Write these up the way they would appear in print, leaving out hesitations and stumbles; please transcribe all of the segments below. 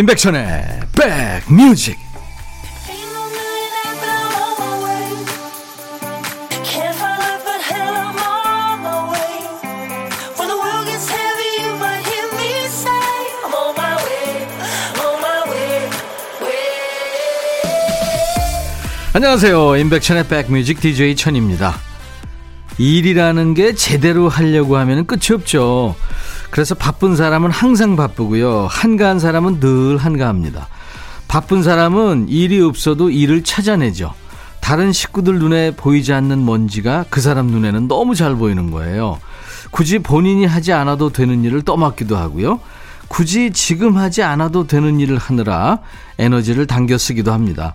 인백천의 백뮤직. 안녕하세요, 인백천의 백뮤직 DJ 천입니다. 일이라는 게 제대로 하려고 하면 끝이 없죠. 그래서 바쁜 사람은 항상 바쁘고요, 한가한 사람은 늘 한가합니다. 바쁜 사람은 일이 없어도 일을 찾아내죠. 다른 식구들 눈에 보이지 않는 먼지가 그 사람 눈에는 너무 잘 보이는 거예요. 굳이 본인이 하지 않아도 되는 일을 떠맡기도 하고요, 굳이 지금 하지 않아도 되는 일을 하느라 에너지를 당겨 쓰기도 합니다.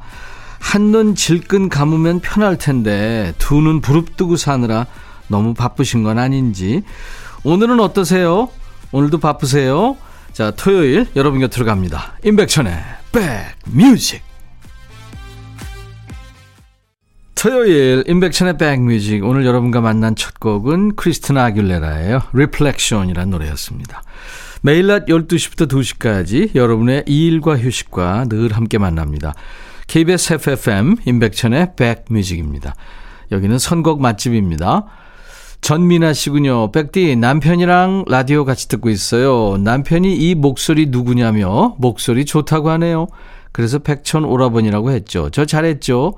한눈 질끈 감으면 편할 텐데 두 눈 부릅뜨고 사느라 너무 바쁘신 건 아닌지. 오늘은 어떠세요? 오늘도 바쁘세요? 자, 토요일 여러분 곁으로 갑니다. 임백천의 백뮤직. 토요일 임백천의 백뮤직. 오늘 여러분과 만난 첫 곡은 크리스티나 아귤레라예요. Reflection이라는 노래였습니다. 매일 낮 12시부터 2시까지 여러분의 일과 휴식과 늘 함께 만납니다. KBS FFM 임백천의 백뮤직입니다. 여기는 선곡 맛집입니다. 전미나 씨군요. 백디, 남편이랑 라디오 같이 듣고 있어요. 남편이 이 목소리 누구냐며 목소리 좋다고 하네요. 그래서 백천 오라버니라고 했죠. 저 잘했죠.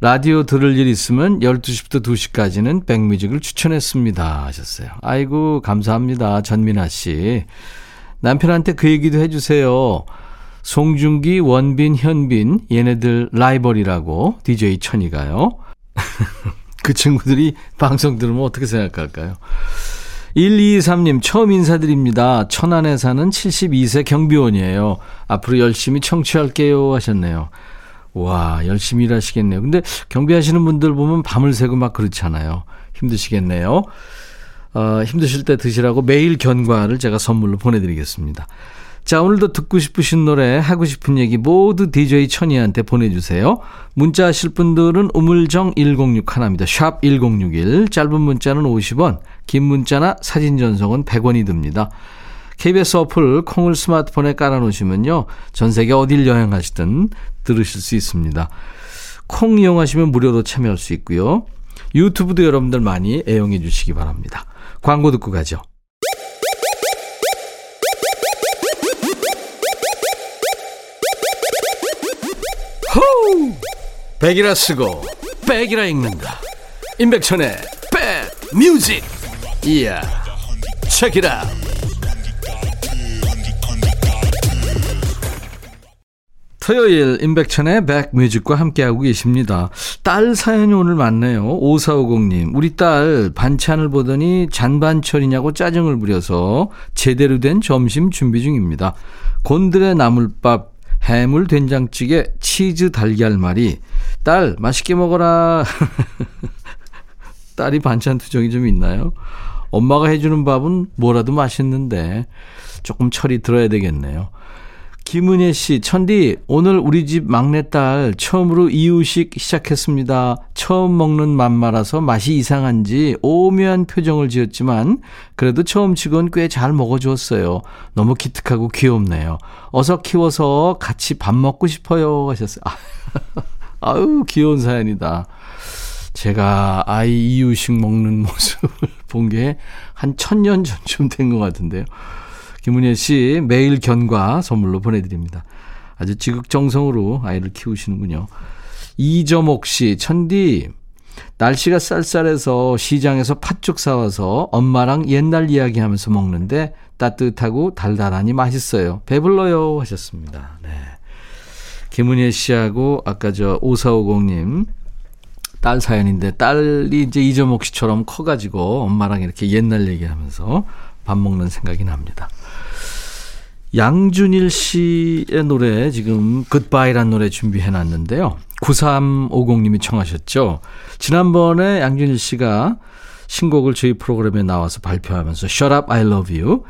라디오 들을 일 있으면 12시부터 2시까지는 백뮤직을 추천했습니다 하셨어요. 아이고, 감사합니다, 전미나 씨. 남편한테 그 얘기도 해주세요. 송중기, 원빈, 현빈 얘네들 라이벌이라고 DJ 천이가요. 그 친구들이 방송 들으면 어떻게 생각할까요? 123님, 처음 인사드립니다. 천안에 사는 72세 경비원이에요. 앞으로 열심히 청취할게요 하셨네요. 와, 열심히 일하시겠네요. 근데 경비하시는 분들 보면 밤을 새고 막 그렇잖아요. 힘드시겠네요. 힘드실 때 드시라고 매일 견과를 제가 선물로 보내드리겠습니다. 자, 오늘도 듣고 싶으신 노래, 하고 싶은 얘기 모두 DJ 천이한테 보내주세요. 문자 하실 분들은 우물정 106 하나입니다. 샵 1061, 짧은 문자는 50원, 긴 문자나 사진 전송은 100원이 듭니다. KBS 어플 콩을 스마트폰에 깔아놓으시면요, 전 세계 어딜 여행하시든 들으실 수 있습니다. 콩 이용하시면 무료로 참여할 수 있고요. 유튜브도 여러분들 많이 애용해 주시기 바랍니다. 광고 듣고 가죠. 호우! 백이라 쓰고 백이라 읽는다. 임백천의 백뮤직. 이야, 체키라. 토요일 임백천의 백뮤직과 함께하고 계십니다. 딸 사연이 오늘 많네요. 5450님, 우리 딸 반찬을 보더니 잔반철이냐고 짜증을 부려서 제대로 된 점심 준비 중입니다. 곤드레나물밥, 해물 된장찌개, 치즈 달걀말이. 딸, 맛있게 먹어라. 딸이 반찬 투정이 좀 있나요? 엄마가 해주는 밥은 뭐라도 맛있는데 조금 철이 들어야 되겠네요. 김은혜 씨, 천디, 오늘 우리 집 막내딸 처음으로 이유식 시작했습니다. 처음 먹는 맛마라서 맛이 이상한지 오묘한 표정을 지었지만 그래도 처음치곤 꽤 잘 먹어주었어요. 너무 기특하고 귀엽네요. 어서 키워서 같이 밥 먹고 싶어요 하셨어요. 아유, 귀여운 사연이다. 제가 아이 이유식 먹는 모습을 본 게 한 1000년 전쯤 된 것 같은데요. 김은혜 씨, 매일 견과 선물로 보내드립니다. 아주 지극정성으로 아이를 키우시는군요. 이점옥 씨, 천디, 날씨가 쌀쌀해서 시장에서 팥죽 사와서 엄마랑 옛날 이야기하면서 먹는데 따뜻하고 달달하니 맛있어요. 배불러요 하셨습니다. 네. 김은혜 씨하고 아까 저 5450님 딸 사연인데, 딸이 이제 이점옥 씨처럼 커가지고 엄마랑 이렇게 옛날 얘기하면서 밥 먹는 생각이 납니다. 양준일 씨의 노래, 지금 굿바이란 노래 준비해놨는데요, 9350님이 청하셨죠. 지난번에 양준일 씨가 신곡을 저희 프로그램에 나와서 발표하면서 Shut Up I Love You,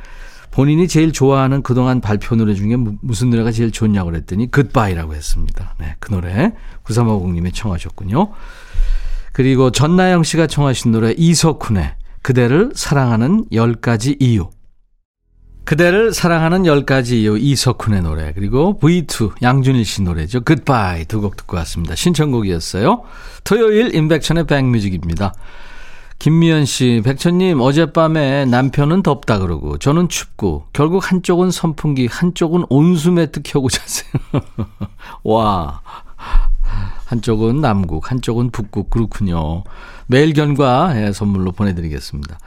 본인이 제일 좋아하는 그동안 발표 노래 중에 무슨 노래가 제일 좋냐고 그랬더니 굿바이라고 했습니다. 네, 그 노래 9350님이 청하셨군요. 그리고 전나영 씨가 청하신 노래, 이석훈의 그대를 사랑하는 10가지 이유. 그대를 사랑하는 10가지 이유 이석훈의 노래, 그리고 V2 양준일 씨 노래죠. 굿바이 두 곡 듣고 왔습니다. 신청곡이었어요. 토요일 인백천의 백뮤직입니다. 김미연 씨, 백천님 어젯밤에 남편은 덥다 그러고 저는 춥고 결국 한쪽은 선풍기 한쪽은 온수매트 켜고 잤어요. 와, 한쪽은 남국 한쪽은 북국. 그렇군요. 매일 견과 선물로 보내드리겠습니다.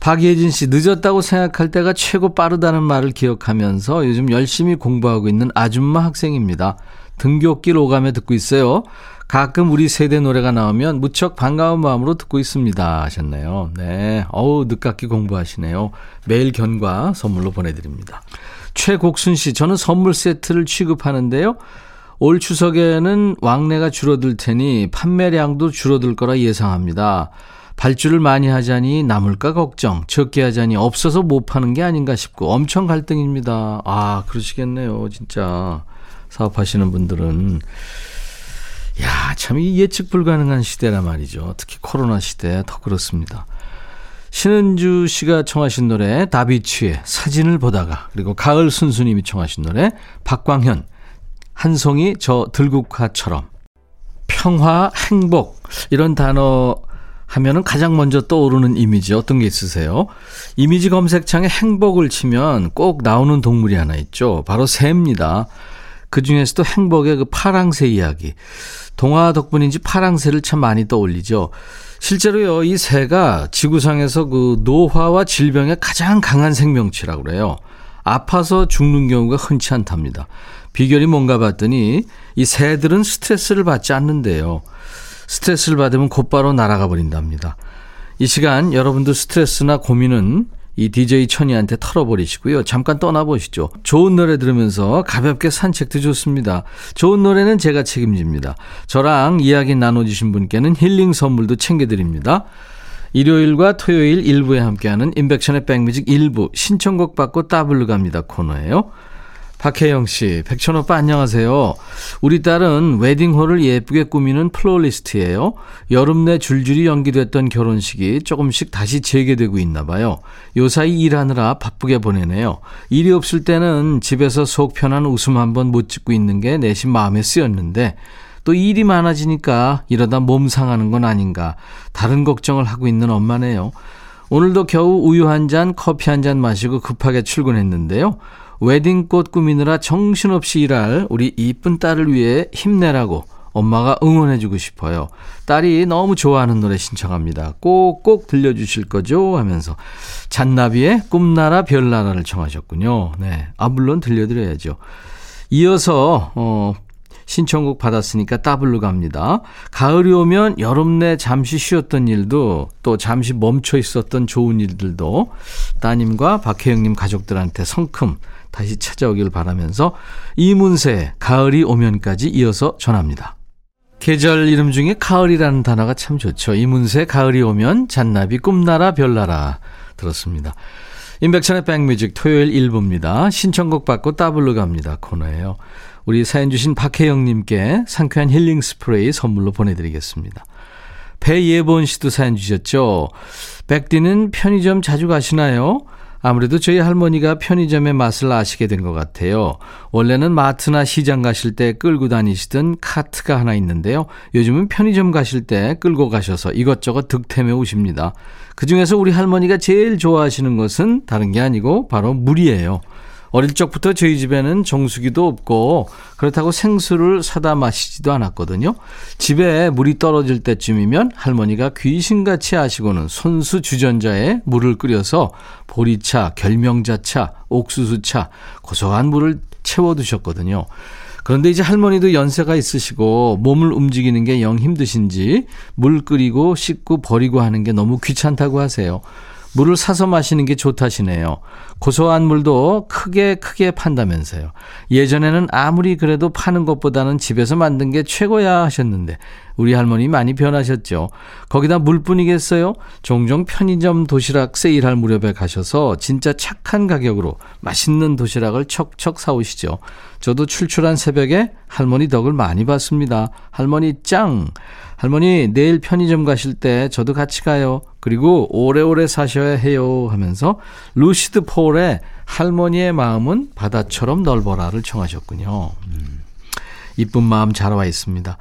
박예진 씨, 늦었다고 생각할 때가 최고 빠르다는 말을 기억하면서 요즘 열심히 공부하고 있는 아줌마 학생입니다. 등굣길 오가며 듣고 있어요. 가끔 우리 세대 노래가 나오면 무척 반가운 마음으로 듣고 있습니다 하셨네요. 네, 어우 늦깎이 공부하시네요. 매일 견과 선물로 보내드립니다. 최곡순 씨, 저는 선물 세트를 취급하는데요. 올 추석에는 왕래가 줄어들 테니 판매량도 줄어들 거라 예상합니다. 발주를 많이 하자니 남을까 걱정, 적게 하자니 없어서 못 파는 게 아닌가 싶고 엄청 갈등입니다. 아, 그러시겠네요. 진짜 사업하시는 분들은. 야, 참 이 예측 불가능한 시대라 말이죠. 특히 코로나 시대에 더 그렇습니다. 신은주 씨가 청하신 노래 다비치의 사진을 보다가, 그리고 가을 순수님이 청하신 노래 박광현 한송이 저 들국화처럼. 평화, 행복 이런 단어 하면은 가장 먼저 떠오르는 이미지 어떤 게 있으세요? 이미지 검색창에 행복을 치면 꼭 나오는 동물이 하나 있죠. 바로 새입니다. 그중에서도 행복의 그 파랑새 이야기. 동화 덕분인지 파랑새를 참 많이 떠올리죠. 실제로요, 이 새가 지구상에서 그 노화와 질병에 가장 강한 생명체라고 그래요. 아파서 죽는 경우가 흔치 않답니다. 비결이 뭔가 봤더니 이 새들은 스트레스를 받지 않는데요. 스트레스를 받으면 곧바로 날아가 버린답니다. 이 시간 여러분들 스트레스나 고민은 이 DJ 천이한테 털어버리시고요. 잠깐 떠나보시죠. 좋은 노래 들으면서 가볍게 산책도 좋습니다. 좋은 노래는 제가 책임집니다. 저랑 이야기 나눠주신 분께는 힐링 선물도 챙겨드립니다. 일요일과 토요일 1부에 함께하는 인백천의 백뮤직 1부 신청곡 받고 따블로 갑니다 코너예요. 박혜영 씨, 백천 오빠 안녕하세요. 우리 딸은 웨딩홀을 예쁘게 꾸미는 플로리스트예요. 여름 내 줄줄이 연기됐던 결혼식이 조금씩 다시 재개되고 있나 봐요. 요사이 일하느라 바쁘게 보내네요. 일이 없을 때는 집에서 속 편한 웃음 한번 못 짓고 있는 게 내심 마음에 쓰였는데 또 일이 많아지니까 이러다 몸 상하는 건 아닌가 다른 걱정을 하고 있는 엄마네요. 오늘도 겨우 우유 한 잔, 커피 한 잔 마시고 급하게 출근했는데요. 웨딩꽃 꾸미느라 정신없이 일할 우리 이쁜 딸을 위해 힘내라고 엄마가 응원해주고 싶어요. 딸이 너무 좋아하는 노래 신청합니다. 꼭꼭 들려주실 거죠? 하면서 잔나비의 꿈나라 별나라를 청하셨군요. 네, 아 물론 들려드려야죠. 이어서 신청곡 받았으니까 따블로 갑니다. 가을이 오면 여름 내 잠시 쉬었던 일도 또 잠시 멈춰 있었던 좋은 일들도 따님과 박혜영님 가족들한테 성큼 다시 찾아오길 바라면서 이문세 가을이 오면까지 이어서 전합니다. 계절 이름 중에 가을이라는 단어가 참 좋죠. 이문세 가을이 오면, 잔나비 꿈나라 별나라 들었습니다. 임백천의 백뮤직 토요일 1부입니다. 신청곡 받고 따블로 갑니다 코너예요. 우리 사연 주신 박혜영님께 상쾌한 힐링 스프레이 선물로 보내드리겠습니다. 배예본 씨도 사연 주셨죠. 백디는 편의점 자주 가시나요? 아무래도 저희 할머니가 편의점의 맛을 아시게 된 것 같아요. 원래는 마트나 시장 가실 때 끌고 다니시던 카트가 하나 있는데요. 요즘은 편의점 가실 때 끌고 가셔서 이것저것 득템해 오십니다. 그중에서 우리 할머니가 제일 좋아하시는 것은 다른 게 아니고 바로 물이에요. 어릴 적부터 저희 집에는 정수기도 없고 그렇다고 생수를 사다 마시지도 않았거든요. 집에 물이 떨어질 때쯤이면 할머니가 귀신같이 아시고는 손수 주전자에 물을 끓여서 보리차, 결명자차, 옥수수차 고소한 물을 채워두셨거든요. 그런데 이제 할머니도 연세가 있으시고 몸을 움직이는 게 영 힘드신지 물 끓이고 씻고 버리고 하는 게 너무 귀찮다고 하세요. 물을 사서 마시는 게 좋다시네요. 고소한 물도 크게 판다면서요. 예전에는 아무리 그래도 파는 것보다는 집에서 만든 게 최고야 하셨는데 우리 할머니 많이 변하셨죠. 거기다 물뿐이겠어요? 종종 편의점 도시락 세일할 무렵에 가셔서 진짜 착한 가격으로 맛있는 도시락을 척척 사오시죠. 저도 출출한 새벽에 할머니 덕을 많이 봤습니다. 할머니 짱! 할머니 내일 편의점 가실 때 저도 같이 가요. 그리고 오래오래 사셔야 해요 하면서 루시드 폴의 할머니의 마음은 바다처럼 넓어라를 청하셨군요. 이쁜 마음 잘 와 있습니다.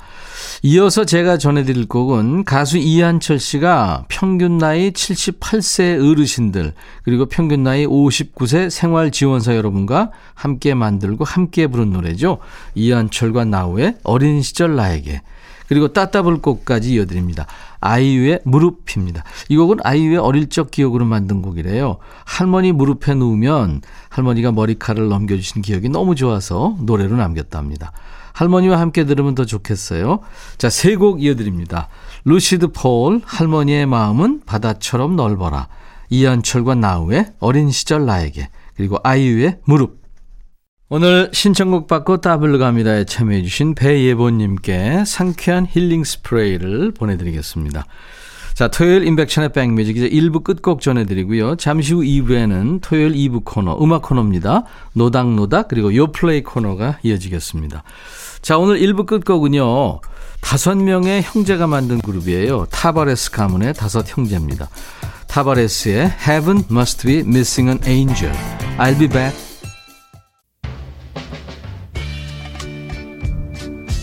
이어서 제가 전해드릴 곡은 가수 이한철 씨가 평균 나이 78세 어르신들 그리고 평균 나이 59세 생활지원사 여러분과 함께 만들고 함께 부른 노래죠. 이한철과 나우의 어린 시절 나에게 그리고 따따블곡까지 이어드립니다. 아이유의 무릎입니다. 이 곡은 아이유의 어릴 적 기억으로 만든 곡이래요. 할머니 무릎에 누우면 할머니가 머리카락을 넘겨주신 기억이 너무 좋아서 노래로 남겼답니다. 할머니와 함께 들으면 더 좋겠어요. 자, 세 곡 이어드립니다. 루시드 폴, 할머니의 마음은 바다처럼 넓어라. 이한철과 나우의 어린 시절 나에게. 그리고 아이유의 무릎. 오늘 신청곡 받고 따블로 갑니다에 참여해 주신 배예보님께 상쾌한 힐링 스프레이를 보내드리겠습니다. 자, 토요일 인백천의 백뮤직 이제 1부 끝곡 전해드리고요. 잠시 후 2부에는 토요일 2부 코너 음악 코너입니다. 노닥노닥 그리고 요플레이 코너가 이어지겠습니다. 자, 오늘 1부 끝곡은요. 5명의 형제가 만든 그룹이에요. 타바레스 가문의 5형제입니다. 타바레스의 Heaven Must Be Missing an Angel. I'll be back.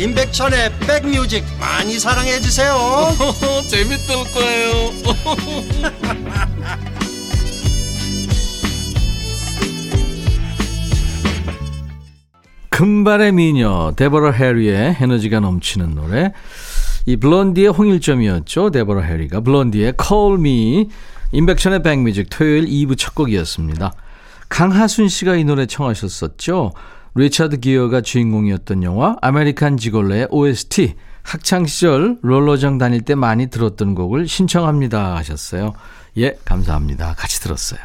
임백천의 백뮤직 많이 사랑해 주세요. 재밌을 거예요. 금발의 미녀 데보라 해리의 에너지가 넘치는 노래. 이 블론디의 홍일점이었죠. 데보라 해리가 블론디의 Call Me. 임백천의 백뮤직 토요일 2부 첫 곡이었습니다. 강하순 씨가 이 노래 청하셨었죠. 리차드 기어가 주인공이었던 영화 아메리칸 지골레의 OST 학창시절 롤러장 다닐 때 많이 들었던 곡을 신청합니다 하셨어요. 예, 감사합니다. 같이 들었어요.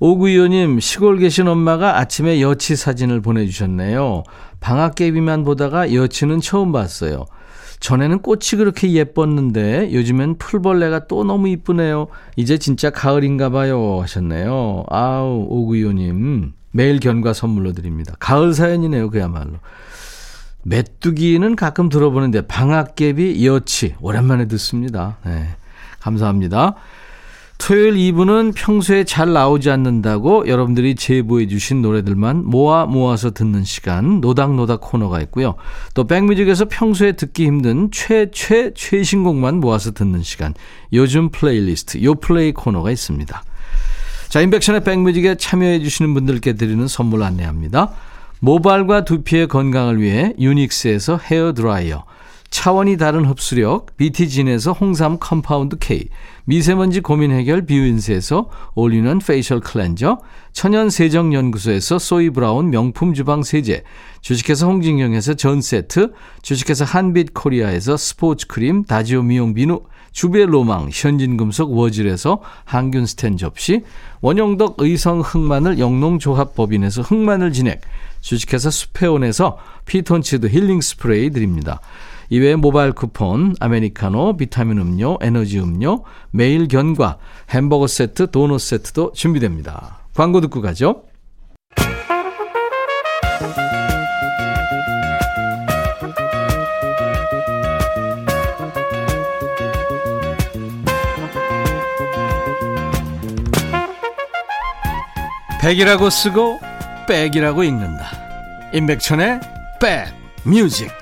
5925님 시골 계신 엄마가 아침에 여치 사진을 보내주셨네요. 방학개비만 보다가 여치는 처음 봤어요. 전에는 꽃이 그렇게 예뻤는데 요즘엔 풀벌레가 또 너무 이쁘네요. 이제 진짜 가을인가 봐요 하셨네요. 아우 5925님 매일 견과 선물로 드립니다. 가을 사연이네요, 그야말로. 메뚜기는 가끔 들어보는데 방학개비, 여치 오랜만에 듣습니다. 네, 감사합니다. 토요일 2부는 평소에 잘 나오지 않는다고 여러분들이 제보해 주신 노래들만 모아서 듣는 시간 노닥노닥 코너가 있고요. 또 백뮤직에서 평소에 듣기 힘든 최신곡만 모아서 듣는 시간 요즘 플레이리스트 요플레이 코너가 있습니다. 자, 인백션의 백뮤직에 참여해 주시는 분들께 드리는 선물 안내합니다. 모발과 두피의 건강을 위해 유닉스에서 헤어드라이어, 차원이 다른 흡수력 BT진에서 홍삼 컴파운드 K, 미세먼지 고민 해결 뷰인스에서 올인원 페이셜 클렌저, 천연세정연구소에서 소이브라운 명품 주방 세제, 주식회사 홍진경에서 전세트, 주식회사 한빛코리아에서 스포츠크림, 다지오 미용 비누, 주베로망, 현진금속 워즐에서 항균스텐 접시, 원영덕 의성 흑마늘 영농조합법인에서 흑마늘 진액, 주식회사 수페온에서 피톤치드 힐링 스프레이 드립니다. 이외에 모바일 쿠폰, 아메리카노, 비타민 음료, 에너지 음료, 매일 견과, 햄버거 세트, 도넛 세트도 준비됩니다. 광고 듣고 가죠. 백이라고 쓰고 백이라고 읽는다. 임백천의 백뮤직.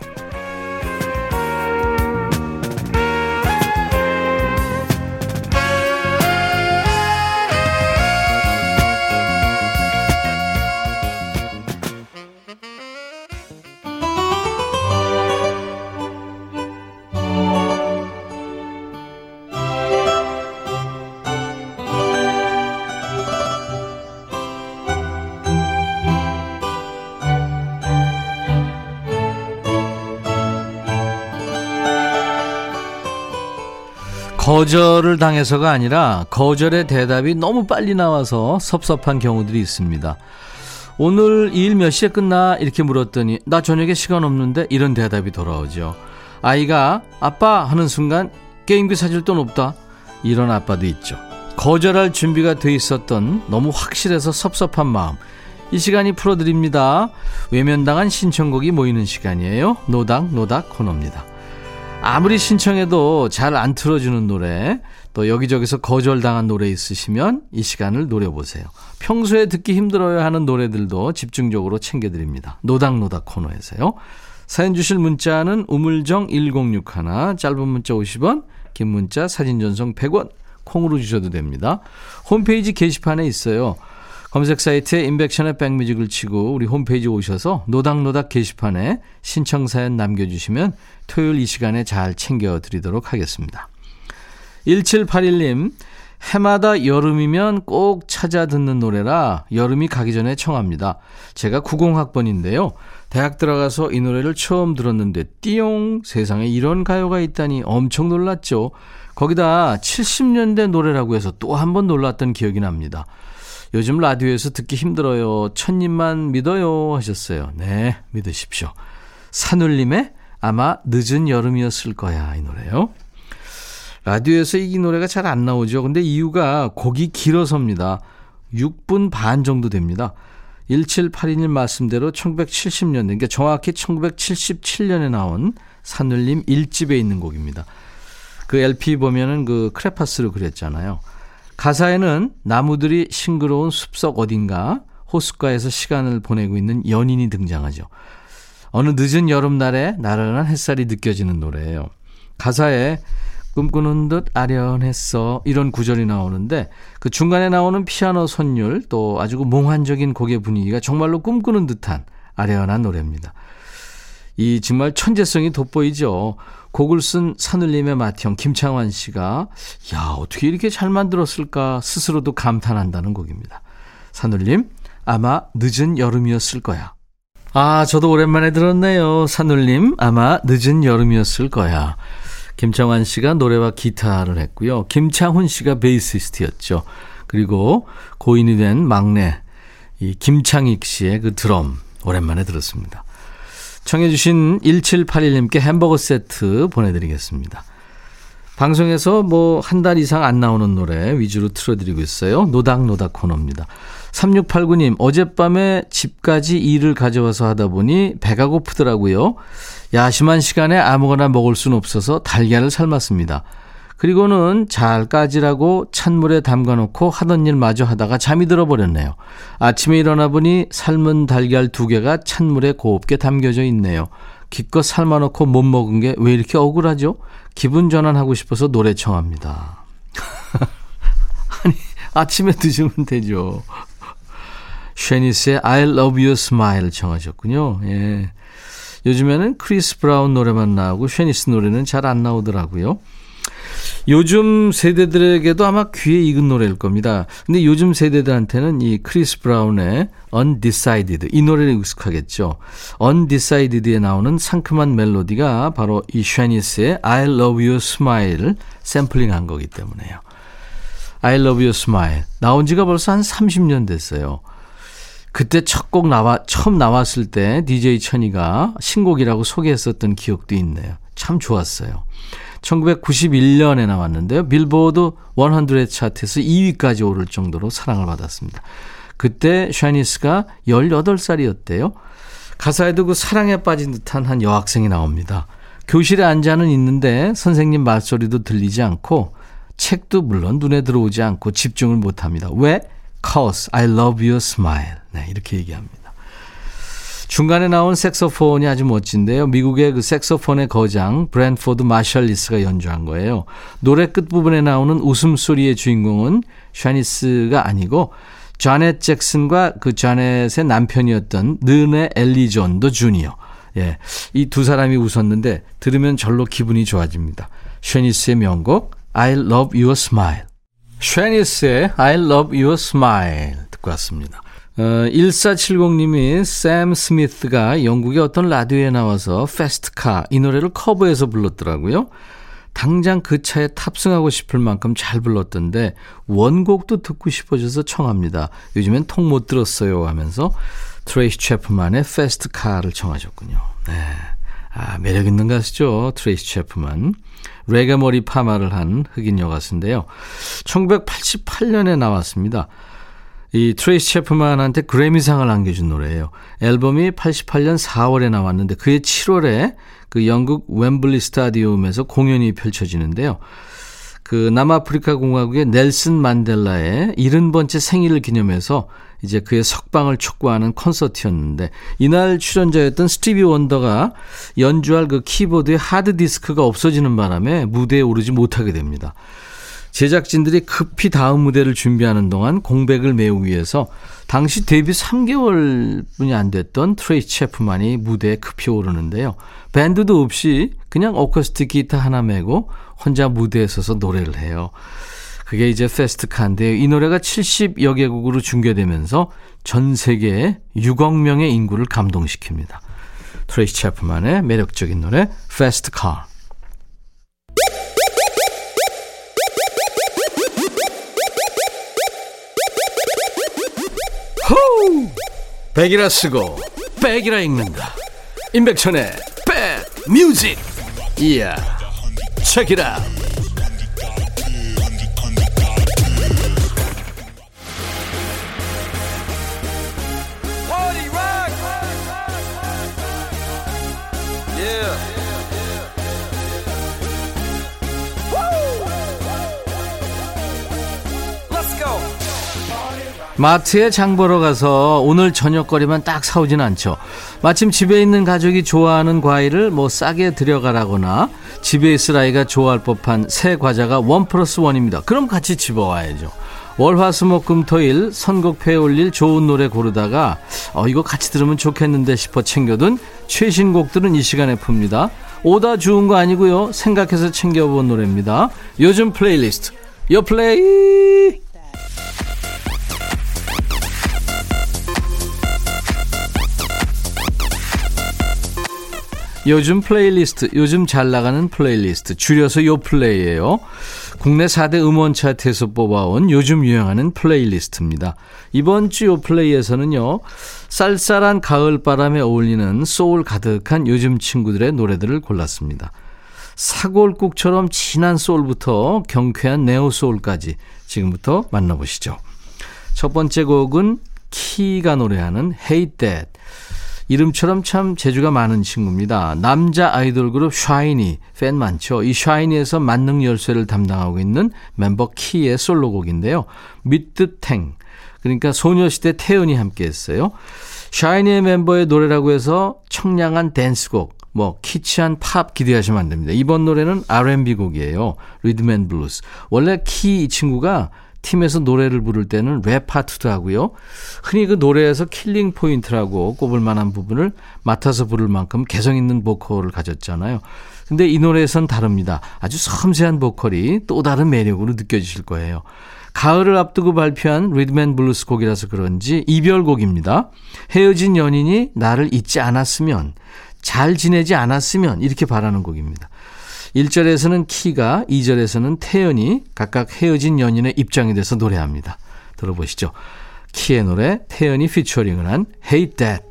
거절을 당해서가 아니라 거절의 대답이 너무 빨리 나와서 섭섭한 경우들이 있습니다. 오늘 이 일 몇 시에 끝나? 이렇게 물었더니 나 저녁에 시간 없는데, 이런 대답이 돌아오죠. 아이가 아빠 하는 순간 게임기 사줄 돈 없다, 이런 아빠도 있죠. 거절할 준비가 돼 있었던 너무 확실해서 섭섭한 마음, 이 시간이 풀어드립니다. 외면당한 신청곡이 모이는 시간이에요. 노닥노닥 코너입니다. 아무리 신청해도 잘 안 틀어주는 노래, 또 여기저기서 거절당한 노래 있으시면 이 시간을 노려보세요. 평소에 듣기 힘들어야 하는 노래들도 집중적으로 챙겨드립니다. 노닥노닥 코너에서요. 사연 주실 문자는 우물정 1061, 짧은 문자 50원, 긴 문자 사진 전송 100원, 콩으로 주셔도 됩니다. 홈페이지 게시판에 있어요. 검색 사이트에 인백션의 백뮤직을 치고 우리 홈페이지 오셔서 노닥노닥 게시판에 신청사연 남겨주시면 토요일 이 시간에 잘 챙겨드리도록 하겠습니다. 1781님, 해마다 여름이면 꼭 찾아 듣는 노래라 여름이 가기 전에 청합니다. 제가 90학번인데요. 대학 들어가서 이 노래를 처음 들었는데 띠용, 세상에 이런 가요가 있다니 엄청 놀랐죠. 거기다 70년대 노래라고 해서 또 한 번 놀랐던 기억이 납니다. 요즘 라디오에서 듣기 힘들어요. 천님만 믿어요 하셨어요. 네, 믿으십시오. 산울림의 아마 늦은 여름이었을 거야, 이 노래요. 라디오에서 이 노래가 잘 안 나오죠. 근데 이유가 곡이 길어서입니다. 6분 반 정도 됩니다. 1781님 말씀대로 1970년대, 그러니까 정확히 1977년에 나온 산울림 1집에 있는 곡입니다. 그 LP 보면은 그 크레파스로 그렸잖아요. 가사에는 나무들이 싱그러운 숲속 어딘가 호숫가에서 시간을 보내고 있는 연인이 등장하죠. 어느 늦은 여름날에 나른한 햇살이 느껴지는 노래예요. 가사에 꿈꾸는 듯 아련했어, 이런 구절이 나오는데 그 중간에 나오는 피아노 선율, 또 아주 몽환적인 곡의 분위기가 정말로 꿈꾸는 듯한 아련한 노래입니다. 이 정말 천재성이 돋보이죠. 곡을 쓴 산울림의 맏형 김창환 씨가 야, 어떻게 이렇게 잘 만들었을까 스스로도 감탄한다는 곡입니다. 산울림 아마 늦은 여름이었을 거야. 아, 저도 오랜만에 들었네요. 산울림 아마 늦은 여름이었을 거야. 김창환 씨가 노래와 기타를 했고요. 김창훈 씨가 베이시스트였죠. 그리고 고인이 된 막내 이 김창익 씨의 그 드럼 오랜만에 들었습니다. 청해 주신 1781님께 햄버거 세트 보내드리겠습니다. 방송에서 뭐 한 달 이상 안 나오는 노래 위주로 틀어드리고 있어요. 노닥노닥 코너입니다. 3689님, 어젯밤에 집까지 일을 가져와서 하다 보니 배가 고프더라고요. 야심한 시간에 아무거나 먹을 순 없어서 달걀을 삶았습니다. 그리고는 잘 까지라고 찬물에 담가놓고 하던 일 마저 하다가 잠이 들어버렸네요. 아침에 일어나 보니 삶은 달걀 2개가 찬물에 곱게 담겨져 있네요. 기껏 삶아놓고 못 먹은 게 왜 이렇게 억울하죠? 기분 전환하고 싶어서 노래 청합니다. 아니, 아침에 드시면 되죠. 쉐니스의 I love you smile 청하셨군요. 예. 요즘에는 크리스 브라운 노래만 나오고 쉐니스 노래는 잘 안 나오더라고요. 요즘 세대들에게도 아마 귀에 익은 노래일 겁니다. 근데 요즘 세대들한테는 이 크리스 브라운의 Undecided, 이 노래를 익숙하겠죠. Undecided에 나오는 상큼한 멜로디가 바로 이 쉐니스의 I love you smile 샘플링한 거기 때문에요. I love you smile 나온 지가 벌써 한 30년 됐어요. 그때 첫 곡 처음 나왔을 때 DJ 천이가 신곡이라고 소개했었던 기억도 있네요. 참 좋았어요. 1991년에 나왔는데요. 빌보드 100 차트에서 2위까지 오를 정도로 사랑을 받았습니다. 그때 샤이니스가 18살이었대요. 가사에도 그 사랑에 빠진 듯한 한 여학생이 나옵니다. 교실에 앉아는 있는데 선생님 말소리도 들리지 않고 책도 물론 눈에 들어오지 않고 집중을 못합니다. 왜? Cause I love your smile. 네, 이렇게 얘기합니다. 중간에 나온 색소폰이 아주 멋진데요. 미국의 그 색소폰의 거장 브랜포드 마셜리스가 연주한 거예요. 노래 끝부분에 나오는 웃음소리의 주인공은 샤니스가 아니고 자넷 잭슨과 그 자넷의 남편이었던 느네 엘리존도 주니어. 예, 이 두 사람이 웃었는데 들으면 절로 기분이 좋아집니다. 샤니스의 명곡 I love your smile. 샤니스의 I love your smile 듣고 왔습니다. 1470님이 샘 스미스가 영국의 어떤 라디오에 나와서 Fast Car 이 노래를 커버해서 불렀더라고요. 당장 그 차에 탑승하고 싶을 만큼 잘 불렀던데 원곡도 듣고 싶어져서 청합니다. 요즘엔 통 못 들었어요 하면서 트레이시 채프먼의 Fast Car를 청하셨군요. 네. 아, 매력 있는 가수죠. 트레이시 채프먼. 레게 머리 파마를 한 흑인 여가수인데요. 1988년에 나왔습니다. 이 트레이시 채프먼한테 그래미상을 안겨준 노래예요. 앨범이 88년 4월에 나왔는데 그해 7월에 그 영국 웸블리 스타디움에서 공연이 펼쳐지는데요. 그 남아프리카 공화국의 넬슨 만델라의 70번째 생일을 기념해서 이제 그의 석방을 촉구하는 콘서트였는데 이날 출연자였던 스티비 원더가 연주할 그 키보드의 하드디스크가 없어지는 바람에 무대에 오르지 못하게 됩니다. 제작진들이 급히 다음 무대를 준비하는 동안 공백을 메우기 위해서 당시 데뷔 3개월뿐이 안 됐던 트레이시 채프먼이 무대에 급히 오르는데요. 밴드도 없이 그냥 어쿠스틱 기타 하나 메고 혼자 무대에 서서 노래를 해요. 그게 이제 페스트카인데 이 노래가 70여 개국으로 중계되면서 전 세계에 6억 명의 인구를 감동시킵니다. 트레이시 채프먼의 매력적인 노래 Fast Car. 호우! 백이라 쓰고 백이라 읽는다. 임백천의 백뮤직. 이야, 체키라. 마트에 장 보러 가서 오늘 저녁거리만 딱 사오진 않죠. 마침 집에 있는 가족이 좋아하는 과일을 뭐 싸게 들여가라거나 집에 있을 아이가 좋아할 법한 새 과자가 1+1입니다. 그럼 같이 집어와야죠. 월화수목금토일 선곡표에 올릴 좋은 노래 고르다가 이거 같이 들으면 좋겠는데 싶어 챙겨둔 최신곡들은 이 시간에 풉니다. 오다 주운 거 아니고요. 생각해서 챙겨본 노래입니다. 요즘 플레이리스트 요플레이. 요즘 플레이리스트, 요즘 잘 나가는 플레이리스트, 줄여서 요플레이예요. 국내 4대 음원 차트에서 뽑아온 요즘 유행하는 플레이리스트입니다. 이번 주 요플레이에서는요, 쌀쌀한 가을바람에 어울리는 소울 가득한 요즘 친구들의 노래들을 골랐습니다. 사골국처럼 진한 소울부터 경쾌한 네오소울까지 지금부터 만나보시죠. 첫 번째 곡은 키가 노래하는 Hate That. 이름처럼 참 재주가 많은 친구입니다. 남자 아이돌 그룹 샤이니, 팬 많죠. 이 샤이니에서 만능 열쇠를 담당하고 있는 멤버 키의 솔로곡인데요. 미트탱, 그러니까 소녀시대 태연이 함께했어요. 샤이니의 멤버의 노래라고 해서 청량한 댄스곡, 뭐 키치한 팝 기대하시면 안 됩니다. 이번 노래는 R&B 곡이에요. 리듬 앤 블루스. 원래 키 이 친구가 팀에서 노래를 부를 때는 랩 파트도 하고요. 흔히 그 노래에서 킬링 포인트라고 꼽을 만한 부분을 맡아서 부를 만큼 개성 있는 보컬을 가졌잖아요. 근데 이 노래에선 다릅니다. 아주 섬세한 보컬이 또 다른 매력으로 느껴지실 거예요. 가을을 앞두고 발표한 리듬 앤 블루스 곡이라서 그런지 이별곡입니다. 헤어진 연인이 나를 잊지 않았으면, 잘 지내지 않았으면, 이렇게 바라는 곡입니다. 1절에서는 키가, 2절에서는 태연이 각각 헤어진 연인의 입장이 돼서 노래합니다. 들어보시죠. 키의 노래, 태연이 피처링을 한 Hate That.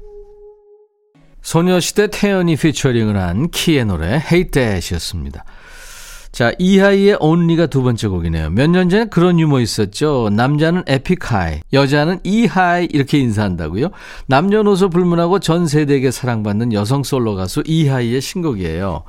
소녀시대 태연이 피처링을 한 키의 노래 Hate That이었습니다. 자, 이하이의 Only가 두 번째 곡이네요. 몇 년 전에 그런 유머 있었죠. 남자는 에픽하이, 여자는 이하이 이렇게 인사한다고요. 남녀노소 불문하고 전 세대에게 사랑받는 여성 솔로 가수 이하이의 신곡이에요.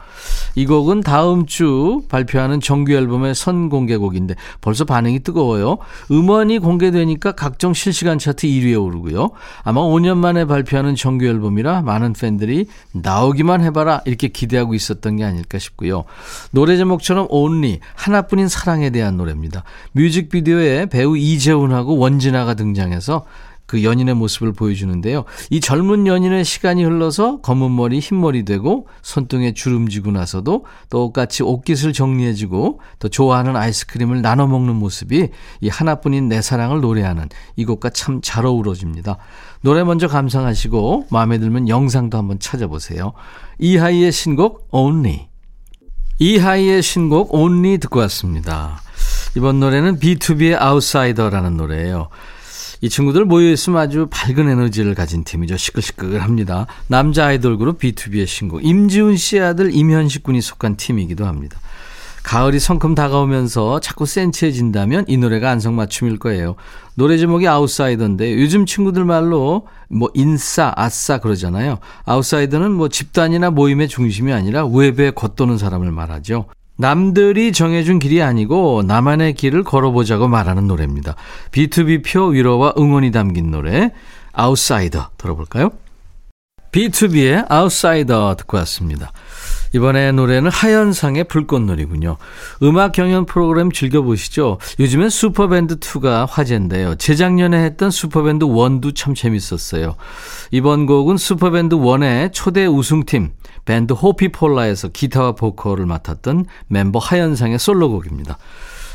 이 곡은 다음 주 발표하는 정규 앨범의 선공개곡인데 벌써 반응이 뜨거워요. 음원이 공개되니까 각종 실시간 차트 1위에 오르고요. 아마 5년 만에 발표하는 정규 앨범이라 많은 팬들이 나오기만 해봐라 이렇게 기대하고 있었던 게 아닐까 싶고요. 노래 제목처럼 Only, 하나뿐인 사랑에 대한 노래입니다. 뮤직비디오에 배우 이재훈하고 원진아가 등장해서 그 연인의 모습을 보여주는데요. 이 젊은 연인의 시간이 흘러서 검은 머리 흰머리 되고 손등에 주름지고 나서도 똑같이 옷깃을 정리해주고 또 좋아하는 아이스크림을 나눠 먹는 모습이 이 하나뿐인 내 사랑을 노래하는 이 곡과 참 잘 어우러집니다. 노래 먼저 감상하시고 마음에 들면 영상도 한번 찾아보세요. 이하이의 신곡 Only. 이하이의 신곡 Only 듣고 왔습니다. 이번 노래는 B2B의 아웃사이더라는 노래예요. 이 친구들 모여있으면 아주 밝은 에너지를 가진 팀이죠. 시끌시끌합니다. 남자 아이돌 그룹 B2B의 신곡, 임지훈 씨의 아들 임현식 군이 속한 팀이기도 합니다. 가을이 성큼 다가오면서 자꾸 센치해진다면 이 노래가 안성맞춤일 거예요. 노래 제목이 아웃사이더인데 요즘 친구들 말로 뭐 인싸, 아싸 그러잖아요. 아웃사이더는 뭐 집단이나 모임의 중심이 아니라 외부에 겉도는 사람을 말하죠. 남들이 정해준 길이 아니고 나만의 길을 걸어보자고 말하는 노래입니다. B2B표 위로와 응원이 담긴 노래 아웃사이더 들어볼까요? B2B의 아웃사이더 듣고 왔습니다. 이번에 노래는 하현상의 불꽃놀이군요. 음악 경연 프로그램 즐겨보시죠. 요즘엔 슈퍼밴드2가 화제인데요. 재작년에 했던 슈퍼밴드1도 참 재밌었어요. 이번 곡은 슈퍼밴드1의 초대 우승팀 밴드 호피폴라에서 기타와 보컬을 맡았던 멤버 하현상의 솔로곡입니다.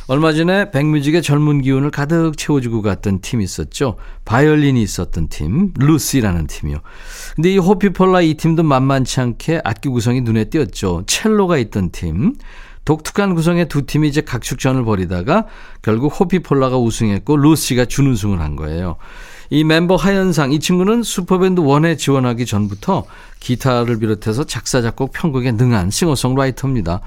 얼마 전에 백뮤직의 젊은 기운을 가득 채워주고 갔던 팀이 있었죠. 바이올린이 있었던 팀, 루시라는 팀이요. 근데 이 호피폴라 이 팀도 만만치 않게 악기 구성이 눈에 띄었죠. 첼로가 있던 팀, 독특한 구성의 두 팀이 이제 각축전을 벌이다가 결국 호피폴라가 우승했고 루시가 준우승을 한 거예요. 이 멤버 하현상, 이 친구는 슈퍼밴드 1에 지원하기 전부터 기타를 비롯해서 작사, 작곡, 편곡에 능한 싱어송라이터입니다.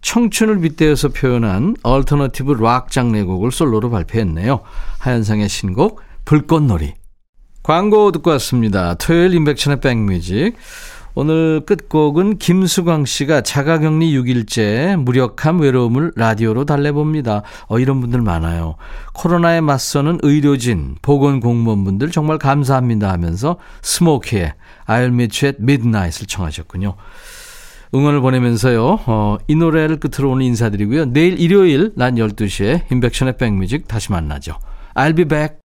청춘을 빗대어서 표현한 얼터너티브 락 장르의 곡을 솔로로 발표했네요. 하현상의 신곡 불꽃놀이. 광고 듣고 왔습니다. 토요일 인백천의 백뮤직. 오늘 끝곡은 김수광 씨가 자가격리 6일째 무력함 외로움을 라디오로 달래봅니다. 이런 분들 많아요. 코로나에 맞서는 의료진, 보건공무원분들 정말 감사합니다 하면서 스모키의 I'll meet you at midnight을 청하셨군요. 응원을 보내면서요. 이 노래를 끝으로 오늘 인사드리고요. 내일 일요일 낮 12시에 인백션의 백뮤직 다시 만나죠. I'll be back.